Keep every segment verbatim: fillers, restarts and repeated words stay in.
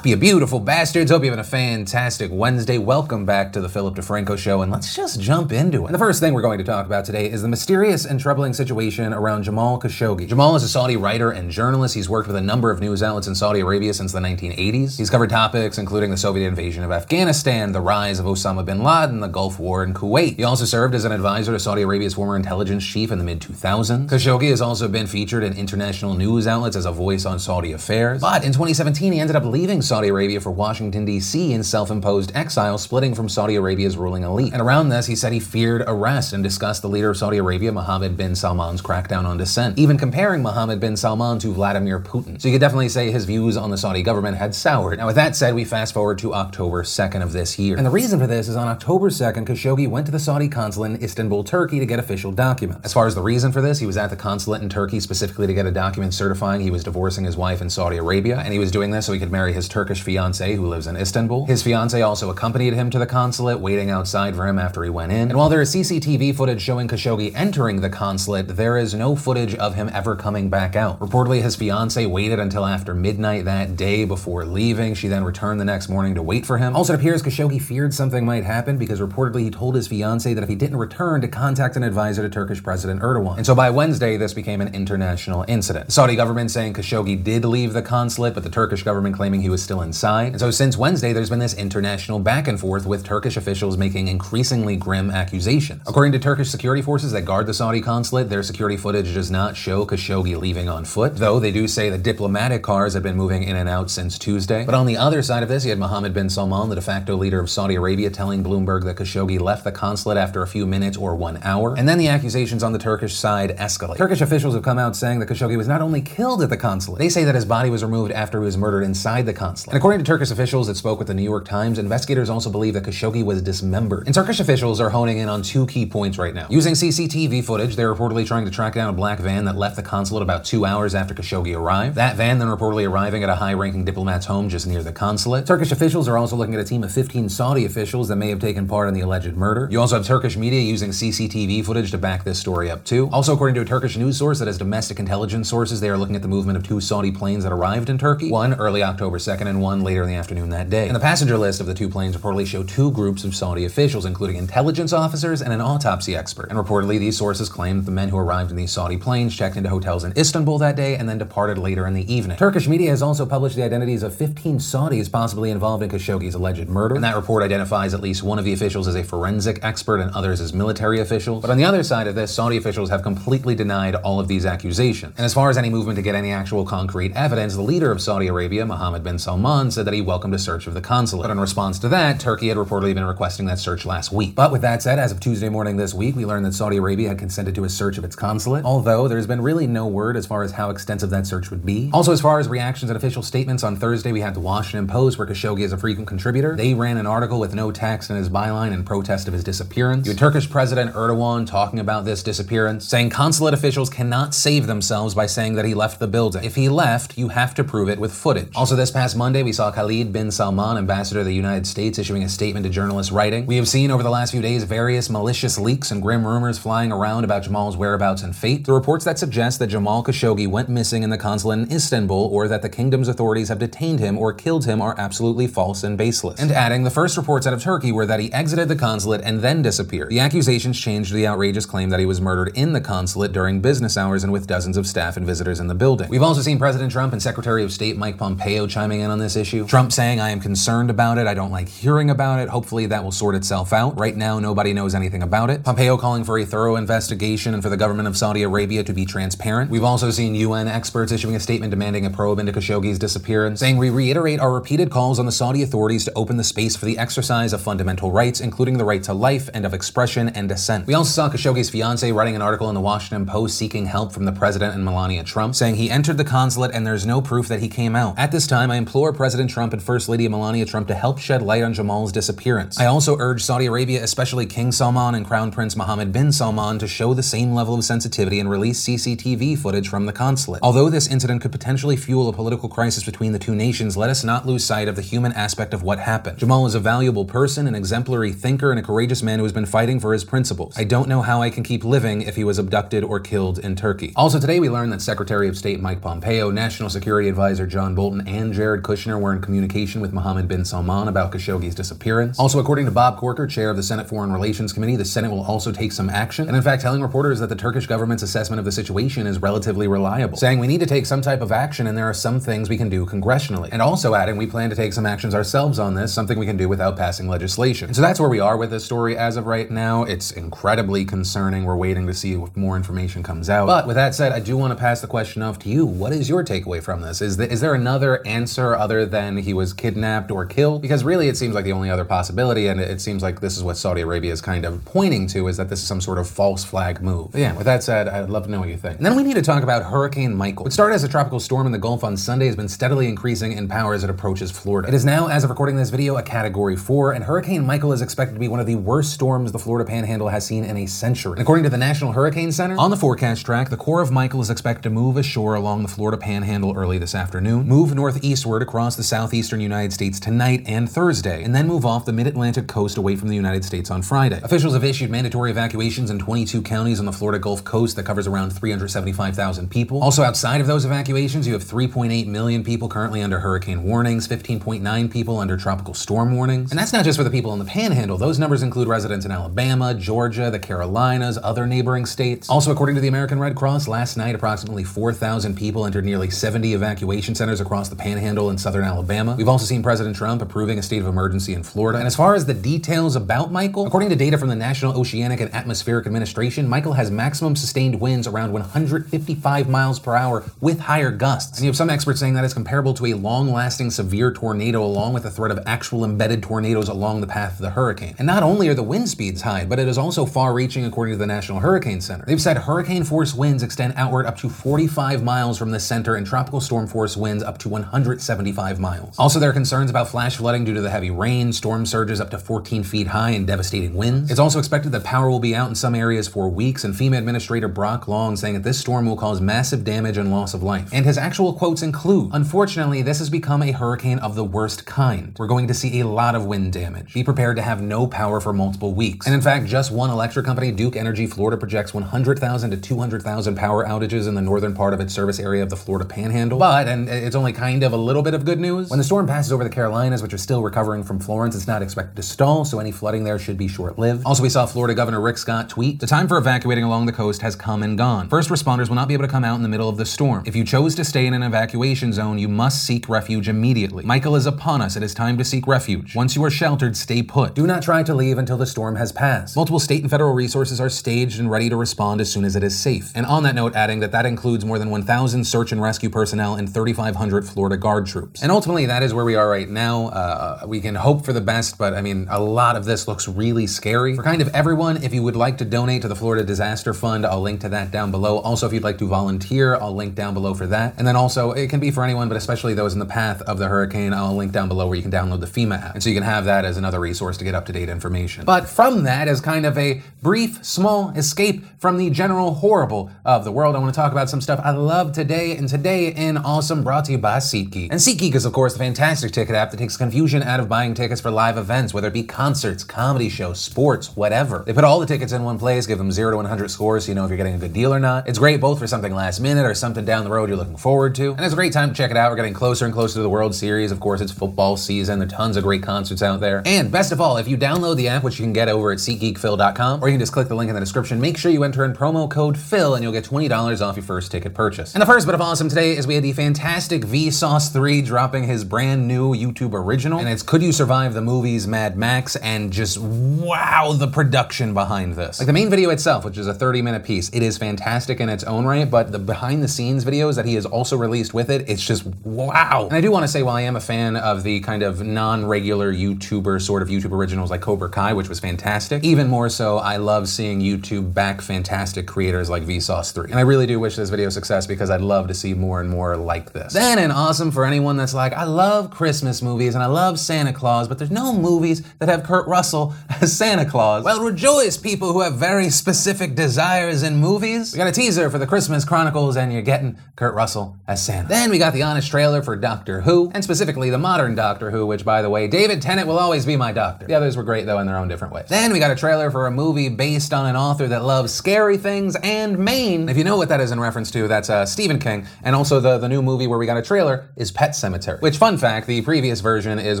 up, you beautiful bastards? Hope you're having a fantastic Wednesday. Welcome back to the Philip DeFranco Show, and let's just jump into it. And the first thing we're going to talk about today is the mysterious and troubling situation around Jamal Khashoggi. Jamal is a Saudi writer and journalist. He's worked with a number of news outlets in Saudi Arabia since the nineteen eighties. He's covered topics including the Soviet invasion of Afghanistan, the rise of Osama bin Laden, the Gulf War, and Kuwait. He also served as an advisor to Saudi Arabia's former intelligence chief in the mid two thousands. Khashoggi has also been featured in international news outlets as a voice on Saudi affairs. But in twenty seventeen, he ended up leaving Saudi Arabia for Washington, D C in self-imposed exile, splitting from Saudi Arabia's ruling elite. And around this, he said he feared arrest and discussed the leader of Saudi Arabia, Mohammed bin Salman's crackdown on dissent, even comparing Mohammed bin Salman to Vladimir Putin. So you could definitely say his views on the Saudi government had soured. Now, with that said, we fast forward to October second of this year. And the reason for this is on October second, Khashoggi went to the Saudi consulate in Istanbul, Turkey to get official documents. As far as the reason for this, he was at the consulate in Turkey specifically to get a document certifying he was divorcing his wife in Saudi Arabia, and he was doing this so he could marry his Turkish fiancée who lives in Istanbul. His fiancée also accompanied him to the consulate, waiting outside for him after he went in. And while there is C C T V footage showing Khashoggi entering the consulate, there is no footage of him ever coming back out. Reportedly, his fiancée waited until after midnight that day before leaving. She then returned the next morning to wait for him. Also, it appears Khashoggi feared something might happen because reportedly he told his fiancée that if he didn't return, to contact an advisor to Turkish President Erdogan. And so by Wednesday, this became an international incident. The Saudi government saying Khashoggi did leave the consulate, but the Turkish government claiming he was still inside. And so since Wednesday, there's been this international back and forth with Turkish officials making increasingly grim accusations. According to Turkish security forces that guard the Saudi consulate, their security footage does not show Khashoggi leaving on foot, though they do say that diplomatic cars have been moving in and out since Tuesday. But on the other side of this, you had Mohammed bin Salman, the de facto leader of Saudi Arabia, telling Bloomberg that Khashoggi left the consulate after a few minutes or one hour. And then the accusations on the Turkish side escalate. Turkish officials have come out saying that Khashoggi was not only killed at the consulate, they say that his body was removed after he was murdered inside the consulate. And according to Turkish officials that spoke with the New York Times, investigators also believe that Khashoggi was dismembered. And Turkish officials are honing in on two key points right now. Using C C T V footage, they're reportedly trying to track down a black van that left the consulate about two hours after Khashoggi arrived. That van then reportedly arriving at a high-ranking diplomat's home just near the consulate. Turkish officials are also looking at a team of fifteen Saudi officials that may have taken part in the alleged murder. You also have Turkish media using C C T V footage to back this story up too. Also, according to a Turkish news source that has domestic intelligence sources, they are looking at the movement of two Saudi planes that arrived in Turkey, one early October second and one later in the afternoon that day. And the passenger list of the two planes reportedly show two groups of Saudi officials, including intelligence officers and an autopsy expert. And reportedly, these sources claim that the men who arrived in these Saudi planes checked into hotels in Istanbul that day and then departed later in the evening. Turkish media has also published the identities of fifteen Saudis possibly involved in Khashoggi's alleged murder. And that report identifies at least one of the officials as a forensic expert and others as military officials. But on the other side of this, Saudi officials have completely denied all of these accusations. And as far as any movement to get any actual concrete evidence, the leader of Saudi Arabia, Mohammed bin Salman, said that he welcomed a search of the consulate. But in response to that, Turkey had reportedly been requesting that search last week. But with that said, as of Tuesday morning this week, we learned that Saudi Arabia had consented to a search of its consulate, although there's been really no word as far as how extensive that search would be. Also, as far as reactions and official statements, on Thursday we had the Washington Post, where Khashoggi is a frequent contributor. They ran an article with no text in his byline in protest of his disappearance. You had Turkish President Erdogan talking about this disappearance, saying consulate officials cannot save themselves by saying that he left the building. If he left, you have to prove it with footage. Also, this past Monday, we saw Khalid bin Salman, ambassador to the United States, issuing a statement to journalists writing, "We have seen over the last few days various malicious leaks and grim rumors flying around about Jamal's whereabouts and fate. The reports that suggest that Jamal Khashoggi went missing in the consulate in Istanbul or that the kingdom's authorities have detained him or killed him are absolutely false and baseless." And adding, the first reports out of Turkey were that he exited the consulate and then disappeared. The accusations changed to the outrageous claim that he was murdered in the consulate during business hours and with dozens of staff and visitors in the building. We've also seen President Trump and Secretary of State Mike Pompeo chiming in on this issue. Trump saying, "I am concerned about it. I don't like hearing about it. Hopefully that will sort itself out. Right now, nobody knows anything about it." Pompeo calling for a thorough investigation and for the government of Saudi Arabia to be transparent. We've also seen U N experts issuing a statement demanding a probe into Khashoggi's disappearance, saying, "We reiterate our repeated calls on the Saudi authorities to open the space for the exercise of fundamental rights, including the right to life and of expression and dissent." We also saw Khashoggi's fiancée writing an article in the Washington Post seeking help from the president and Melania Trump, saying he entered the consulate and there's no proof that he came out. "At this time, I implore President Trump and First Lady Melania Trump to help shed light on Jamal's disappearance. I also urge Saudi Arabia, especially King Salman and Crown Prince Mohammed bin Salman, to show the same level of sensitivity and release C C T V footage from the consulate. Although this incident could potentially fuel a political crisis between the two nations, let us not lose sight of the human aspect of what happened. Jamal is a valuable person, an exemplary thinker, and a courageous man who has been fighting for his principles. I don't know how I can keep living if he was abducted or killed in Turkey." Also today, we learned that Secretary of State Mike Pompeo, National Security Advisor John Bolton, and Jared Kushner were in communication with Mohammed bin Salman about Khashoggi's disappearance. Also, according to Bob Corker, chair of the Senate Foreign Relations Committee, the Senate will also take some action, and in fact telling reporters that the Turkish government's assessment of the situation is relatively reliable, saying we need to take some type of action and there are some things we can do congressionally. And also adding we plan to take some actions ourselves on this, something we can do without passing legislation. And so that's where we are with this story as of right now. It's incredibly concerning. We're waiting to see if more information comes out. But with that said, I do want to pass the question off to you. What is your takeaway from this? Is, th- is there another answer other than he was kidnapped or killed? Because really it seems like the only other possibility, and it seems like this is what Saudi Arabia is kind of pointing to, is that this is some sort of false flag move. But yeah, with that said, I'd love to know what you think. And then we need to talk about Hurricane Michael. It started as a tropical storm in the Gulf on Sunday, has been steadily increasing in power as it approaches Florida. It is now, as of recording this video, a Category four, and Hurricane Michael is expected to be one of the worst storms the Florida Panhandle has seen in a century. And according to the National Hurricane Center, on the forecast track, the core of Michael is expected to move ashore along the Florida Panhandle early this afternoon, move northeastward across the southeastern United States tonight and Thursday, and then move off the mid-Atlantic coast away from the United States on Friday. Officials have issued mandatory evacuations in twenty-two counties on the Florida Gulf Coast that covers around three hundred seventy-five thousand people. Also outside of those evacuations, you have three point eight million people currently under hurricane warnings, fifteen point nine people under tropical storm warnings. And that's not just for the people in the Panhandle. Those numbers include residents in Alabama, Georgia, the Carolinas, other neighboring states. Also, according to the American Red Cross, last night approximately four thousand people entered nearly seventy evacuation centers across the Panhandle in southern Alabama. We've also seen President Trump approving a state of emergency in Florida. And as far as the details about Michael, according to data from the National Oceanic and Atmospheric Administration, Michael has maximum sustained winds around one hundred fifty-five miles per hour with higher gusts. And you have some experts saying that it's comparable to a long-lasting severe tornado, along with the threat of actual embedded tornadoes along the path of the hurricane. And not only are the wind speeds high, but it is also far-reaching according to the National Hurricane Center. They've said hurricane-force winds extend outward up to forty-five miles from the center, and tropical storm-force winds up to one hundred seventy-five miles. Also, there are concerns about flash flooding due to the heavy rain, storm surges up to fourteen feet high, and devastating winds. It's also expected that power will be out in some areas for weeks, and FEMA Administrator Brock Long saying that this storm will cause massive damage and loss of life. And his actual quotes include, "Unfortunately, this has become a hurricane of the worst kind. We're going to see a lot of wind damage. Be prepared to have no power for multiple weeks." And in fact, just one electric company, Duke Energy Florida, projects one hundred thousand to two hundred thousand power outages in the northern part of its service area of the Florida Panhandle. But, and it's only kind of a little bit of good news, when the storm passes over the Carolinas, which are still recovering from Florence, it's not expected to stall, so any flooding there should be short-lived. Also, we saw Florida Governor Rick Scott tweet, "The time for evacuating along the coast has come and gone. First responders will not be able to come out in the middle of the storm. If you chose to stay in an evacuation zone, you must seek refuge immediately. Michael is upon us. It is time to seek refuge. Once you are sheltered, stay put. Do not try to leave until the storm has passed. Multiple state and federal resources are staged and ready to respond as soon as it is safe." And on that note, adding that that includes more than one thousand search and rescue personnel and thirty-five hundred Florida Guard troops. And ultimately, that is where we are right now. Uh, we can hope for the best, but I mean, a lot of this looks really scary for kind of everyone. If you would like to donate to the Florida Disaster Fund, I'll link to that down below. Also, if you'd like to volunteer, I'll link down below for that. And then also, it can be for anyone, but especially those in the path of the hurricane, I'll link down below where you can download the FEMA app. And so you can have that as another resource to get up-to-date information. But from that is kind of a brief, small escape from the general horrible of the world. I want to talk about some stuff I love today, and Today in Awesome brought to you by SeatGeek. And SeatGeek is, of course, the fantastic ticket app that takes confusion out of buying tickets for live events, whether it be concerts, comedy shows, sports, whatever. They put all the tickets in one place, give them zero to one hundred scores so you know if you're getting a good deal or not. It's great both for something last minute or something down the road you're looking forward to. And it's a great time to check it out. We're getting closer and closer to the World Series. Of course, it's football season. There are tons of great concerts out there. And best of all, if you download the app, which you can get over at SeatGeek Phil dot com, or you can just click the link in the description, make sure you enter in promo code Phil and you'll get twenty dollars off your first ticket purchase. And the first bit of awesome today is we had the fantastic Vsauce three dropping his brand new YouTube original, and it's Could You Survive the Movies Mad Max? And just wow, the production behind this. Like the main video itself, which is a thirty minute piece, it is fantastic in its own right, but the behind the scenes videos that he has also released with it, it's just wow. And I do want to say, while I am a fan of the kind of non-regular YouTuber sort of YouTube originals like Cobra Kai, which was fantastic, even more so, I love seeing YouTube back fantastic creators like Vsauce three. And I really do wish this video success because I'd love to see more and more like this. Then an awesome for anyone that's like, I love Christmas movies and I love Santa Claus, but there's no movies that have Kurt Russell as Santa Claus. Well, rejoice, people who have very specific desires in movies. We got a teaser for the Christmas Chronicles and you're getting Kurt Russell as Santa. Then we got the honest trailer for Doctor Who, and specifically the modern Doctor Who, which by the way, David Tennant will always be my doctor. The others were great though in their own different ways. Then we got a trailer for a movie based on an author that loves scary things and Maine. If you know what that is in reference to, that's uh, Stephen King. And also the, the new movie where we got a trailer is Pet Cemetery, which, fun fact, the previous version is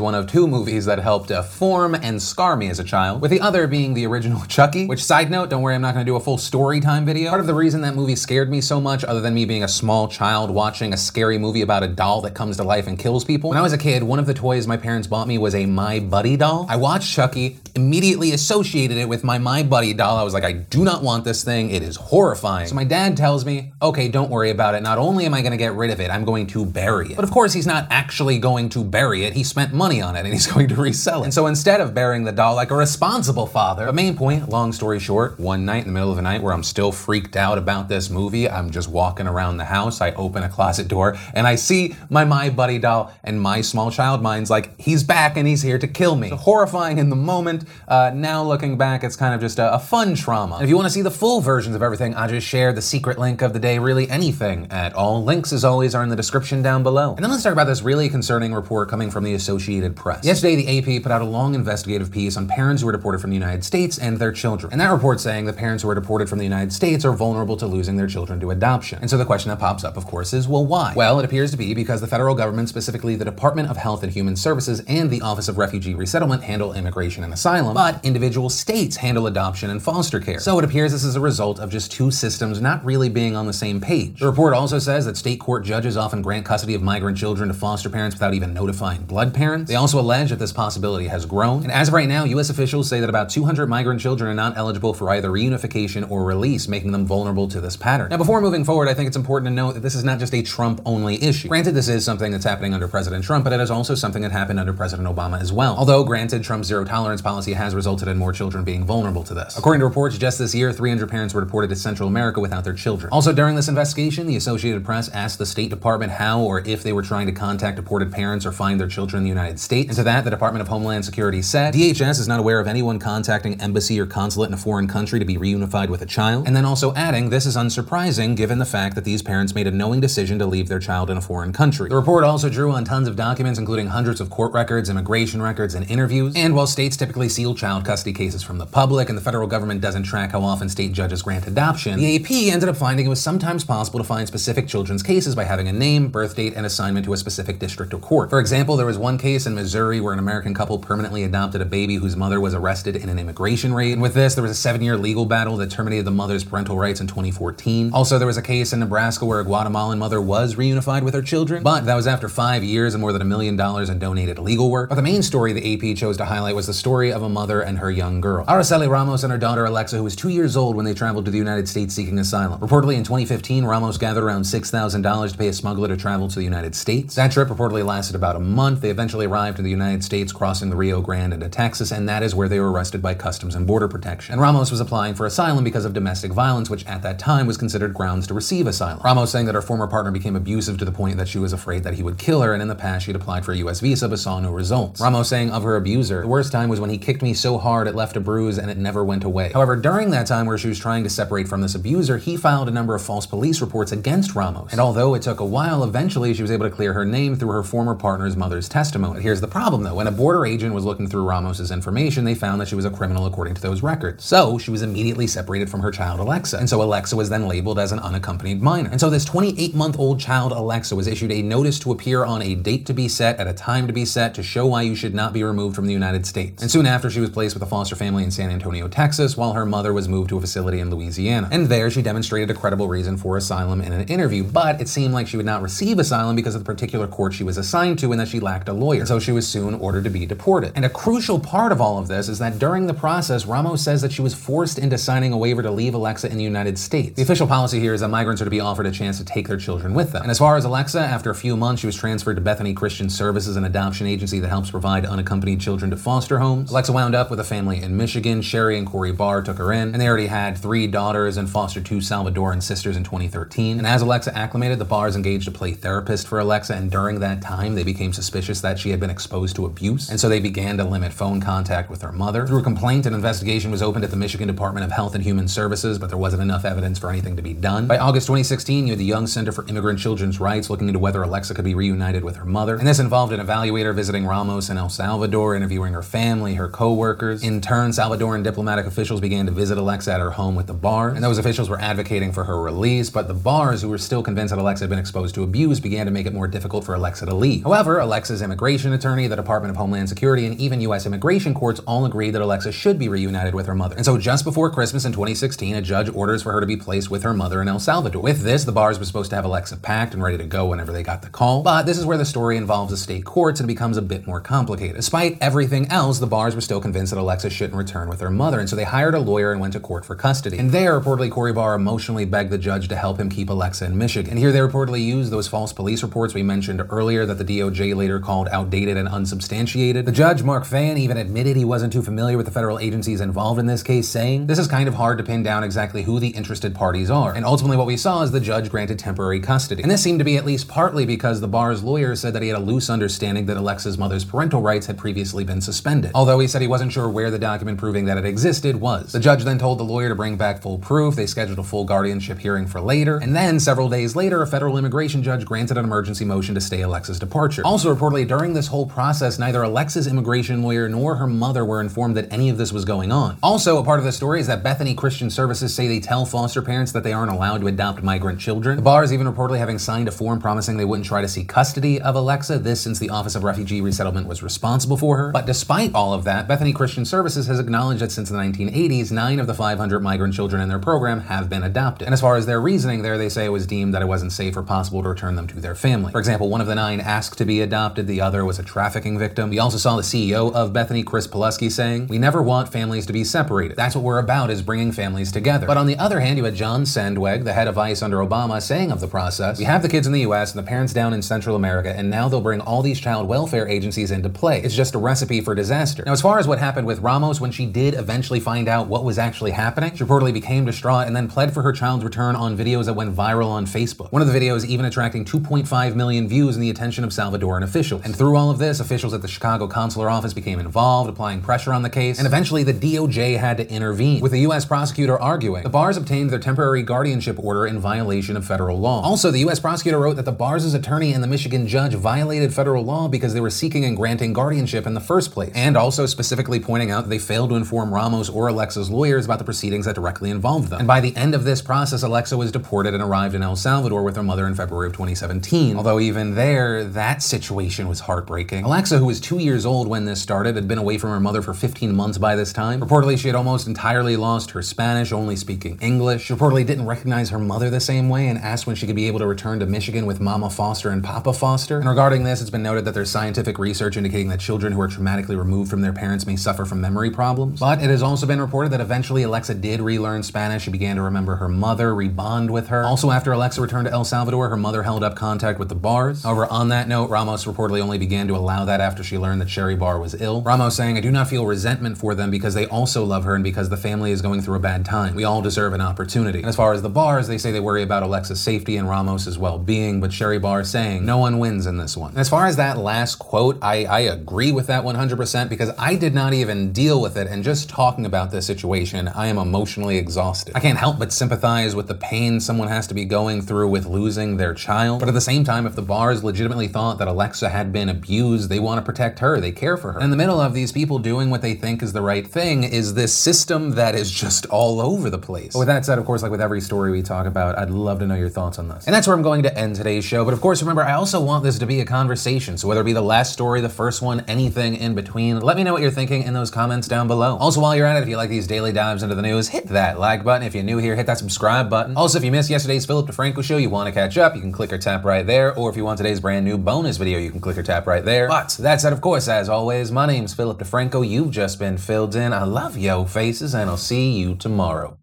one of two movies that helped uh, form and scar me as a child, with the other being the original Chucky, which, side note, don't worry, I'm not gonna do a full story time video. Part of the reason that movie scared me so much, other than me being a small child watching a scary movie about a doll that comes to life and kills people, when I was a kid, one of the toys my parents bought me was a My Buddy doll. I watched Chucky, immediately associated it with my My Buddy doll. I was like, I do not want this thing, it is horrifying. So my dad tells me, okay, don't worry about it, not only am I gonna get rid of it, I'm going to bury it. But of course he's not actually going to bury it, he spent money on it and he's going to resell it. And so instead of burying the doll like a responsible father, the main point, long story short, one night in the middle of the night where I'm still freaked out about this movie, I'm just walking around the house, I open a closet door and I see my My Buddy doll and my small child mind's like, he's back and he's here to kill me. So horrifying in the moment, uh, now looking back it's kind of just a, a fun trauma. And if you wanna see the full versions of everything I just shared, the secret link of the day, really anything at all, links as always are in the description down below. And then let's talk about this really concerning report coming from the Associated Press. Yesterday the A P put out a long investigative piece on parents who were deported from the United States and their children. And that report saying the parents who are deported from the United States are vulnerable to losing their children to adoption. And so the question that pops up, of course, is, well, why? Well, it appears to be because the federal government, specifically the Department of Health and Human Services and the Office of Refugee Resettlement, handle immigration and asylum, but individual states handle adoption and foster care. So it appears this is a result of just two systems not really being on the same page. The report also says that state court judges often grant custody of migrant children to foster parents without even notifying blood parents. They also allege that this possibility has grown. And as of right now, U S officials say that about two hundred migrant children are not eligible for either reunification or release, making them vulnerable to this pattern. Now, before moving forward, I think it's important to note that this is not just a Trump-only issue. Granted, this is something that's happening under President Trump, but it is also something that happened under President Obama as well. Although, granted, Trump's zero-tolerance policy has resulted in more children being vulnerable to this. According to reports, just this year, three hundred parents were deported to Central America without their children. Also, during this investigation, the Associated Press asked the State Department how or if they were trying to contact deported parents or find their children in the United States. And to that, the Department of Homeland Security said, D H S is not aware of anyone contacting embassy or consulate in a foreign country to be reunified with a child. And then also adding, this is unsurprising given the fact that these parents made a knowing decision to leave their child in a foreign country. The report also drew on tons of documents, including hundreds of court records, immigration records, and interviews. And while states typically seal child custody cases from the public and the federal government doesn't track how often state judges grant adoption, the A P ended up finding it was sometimes possible to find specific children's cases by having a name, birth date, and assignment to a specific district or court. For example, there was one case in Missouri where an American couple permanently adopted a baby whose mother was arrested in an immigration raid. And with this, there was a seven-year legal battle that terminated the mother's parental rights in twenty fourteen. Also, there was a case in Nebraska where a Guatemalan mother was reunified with her children, but that was after five years and more than a million dollars in donated legal work. But the main story the A P chose to highlight was the story of a mother and her young girl. Araceli Ramos and her daughter Alexa, who was two years old when they traveled to the United States seeking asylum. Reportedly in twenty fifteen, Ramos gathered around six thousand dollars to pay a smuggler to travel to the United States. That trip reportedly lasted about a month. They eventually arrived in the United States, crossing the Rio Grande into Texas, and that is where they were arrested by Customs and Border Protection. And Ramos was applying for asylum because of domestic violence, which at that time was considered grounds to receive asylum. Ramos saying that her former partner became abusive to the point that she was afraid that he would kill her, and in the past she'd applied for a U S visa but saw no results. Ramos saying of her abuser, the worst time was when he kicked me so hard it left a bruise and it never went away. However, during that time where she was trying to separate from this abuser, he filed a number of false police reports against Ramos. And although it took a while, eventually she was able to clear her name through her former partner's mother's testimony. But here's the problem though, when a border agent was looking through Ramos's information, they found that she was a criminal according to those records. So she was immediately separated from her child Alexa. And so Alexa was then labeled as an unaccompanied minor. And so this twenty-eight month old child Alexa was issued a notice to appear on a date to be set at a time to be set to show why you should not be removed from the United States. And soon after she was placed with a foster family in San Antonio, Texas, while her mother was moved to a facility in Louisiana. And there she demonstrated a credible reason for asylum in an interview, but it seemed like she would not receive asylum because of the particular court she was assigned to and that she lacked a lawyer. So she was soon ordered to be deported. And a crucial part of all of this is that during the process, Ramos says that she was forced into signing a waiver to leave Alexa in the United States. The official policy here is that migrants are to be offered a chance to take their children with them. And as far as Alexa, after a few months, she was transferred to Bethany Christian Services, an adoption agency that helps provide unaccompanied children to foster homes. Alexa wound up with a family in Michigan. Sherry and Corey Barr took her in, and they already had three daughters and fostered two Salvadoran sisters in twenty thirteen. And as Alexa acclimated, the Barrs engaged a play therapist for Alexa, and during that time, they became suspicious that she had been exposed to abuse, and so they began to limit phone contact with her mother. Through a complaint, an investigation was opened at the Michigan Department of Health and Human Services, but there wasn't enough evidence for anything to be done. By August twenty sixteen, you had the Young Center for Immigrant Children's Rights looking into whether Alexa could be reunited with her mother, and this involved an evaluator visiting Ramos in El Salvador, interviewing her family, her co-workers. In turn, Salvadoran diplomatic officials began to visit Alexa at her home with the Barrs, and those officials were advocating for her release, but the Barrs, who were still convinced that Alexa had been exposed to abuse, began to make it more difficult difficult for Alexa to leave. However, Alexa's immigration attorney, the Department of Homeland Security, and even U S immigration courts all agree that Alexa should be reunited with her mother. And so just before Christmas in twenty sixteen, a judge orders for her to be placed with her mother in El Salvador. With this, the Barrs were supposed to have Alexa packed and ready to go whenever they got the call. But this is where the story involves the state courts and it becomes a bit more complicated. Despite everything else, the Barrs were still convinced that Alexa shouldn't return with her mother, and so they hired a lawyer and went to court for custody. And there, reportedly, Corey Barr emotionally begged the judge to help him keep Alexa in Michigan. And here they reportedly used those false police reports we mentioned earlier that the D O J later called outdated and unsubstantiated. The judge, Mark Fan, even admitted he wasn't too familiar with the federal agencies involved in this case, saying, "This is kind of hard to pin down exactly who the interested parties are." And ultimately what we saw is the judge granted temporary custody. And this seemed to be at least partly because the Barr's lawyer said that he had a loose understanding that Alexa's mother's parental rights had previously been suspended, although he said he wasn't sure where the document proving that it existed was. The judge then told the lawyer to bring back full proof. They scheduled a full guardianship hearing for later. And then several days later, a federal immigration judge granted an emergency motion to stay Alexa's departure. Also reportedly, during this whole process, neither Alexa's immigration lawyer nor her mother were informed that any of this was going on. Also, a part of the story is that Bethany Christian Services say they tell foster parents that they aren't allowed to adopt migrant children. The Barrs even reportedly having signed a form promising they wouldn't try to seek custody of Alexa, this since the Office of Refugee Resettlement was responsible for her. But despite all of that, Bethany Christian Services has acknowledged that since the nineteen eighties, nine of the five hundred migrant children in their program have been adopted. And as far as their reasoning there, they say it was deemed that it wasn't safe or possible to return them to their family. For example, one of the nine asked to be adopted, the other was a trafficking victim. We also saw the C E O of Bethany, Chris Pileski, saying, "We never want families to be separated. That's what we're about, is bringing families together." But on the other hand, you had John Sandweg, the head of ICE under Obama, saying of the process, "We have the kids in the U S and the parents down in Central America, and now they'll bring all these child welfare agencies into play. It's just a recipe for disaster." Now, as far as what happened with Ramos, when she did eventually find out what was actually happening, she reportedly became distraught and then pled for her child's return on videos that went viral on Facebook. One of the videos even attracting two point five million views and the attention of Salvadoran officials. And through all of this, officials at the Chicago consular office became involved, applying pressure on the case, and eventually the D O J had to intervene, with the U S prosecutor arguing the Barrs obtained their temporary guardianship order in violation of federal law. Also, the U S prosecutor wrote that the Barrs' attorney and the Michigan judge violated federal law because they were seeking and granting guardianship in the first place, and also specifically pointing out that they failed to inform Ramos or Alexa's lawyers about the proceedings that directly involved them. And by the end of this process, Alexa was deported and arrived in El Salvador with her mother in February of twenty seventeen. Although even there, that situation was heartbreaking. Alexa, who was two years old when this started, had been away from her mother for fifteen months by this time. Reportedly, she had almost entirely lost her Spanish, only speaking English. She reportedly didn't recognize her mother the same way and asked when she could be able to return to Michigan with Mama Foster and Papa Foster. And regarding this, it's been noted that there's scientific research indicating that children who are traumatically removed from their parents may suffer from memory problems. But it has also been reported that eventually Alexa did relearn Spanish. She began to remember her mother, rebond with her. Also, after Alexa returned to El Salvador, her mother held up contact with the Barrs. However, on that note, Ramos reportedly only began to allow that after she learned that Sherry Barr was ill. Ramos saying, "I do not feel resentment for them because they also love her and because the family is going through a bad time. We all deserve an opportunity." And as far as the Barrs, they say they worry about Alexa's safety and Ramos's well-being, but Sherry Barr saying, "No one wins in this one." And as far as that last quote, I, I agree with that one hundred percent because I did not even deal with it, and just talking about this situation, I am emotionally exhausted. I can't help but sympathize with the pain someone has to be going through with losing their child. But at the same time, if the Barrs legitimately thought that Alexa had been abused, they want to protect her, they care for her. And in the middle of these people doing what they think is the right thing is this system that is just all over the place. But with that said, of course, like with every story we talk about, I'd love to know your thoughts on this. And that's where I'm going to end today's show. But of course, remember, I also want this to be a conversation. So whether it be the last story, the first one, anything in between, let me know what you're thinking in those comments down below. Also, while you're at it, if you like these daily dives into the news, hit that like button. If you're new here, hit that subscribe button. Also, if you missed yesterday's Philip DeFranco show, you want to catch up, you can click or tap right there. Or if you want today's brand new bonus video, you can click or tap right there. But that said, of course, as always, my name's Philip DeFranco. You've just been filled in. I love yo faces, and I'll see you tomorrow.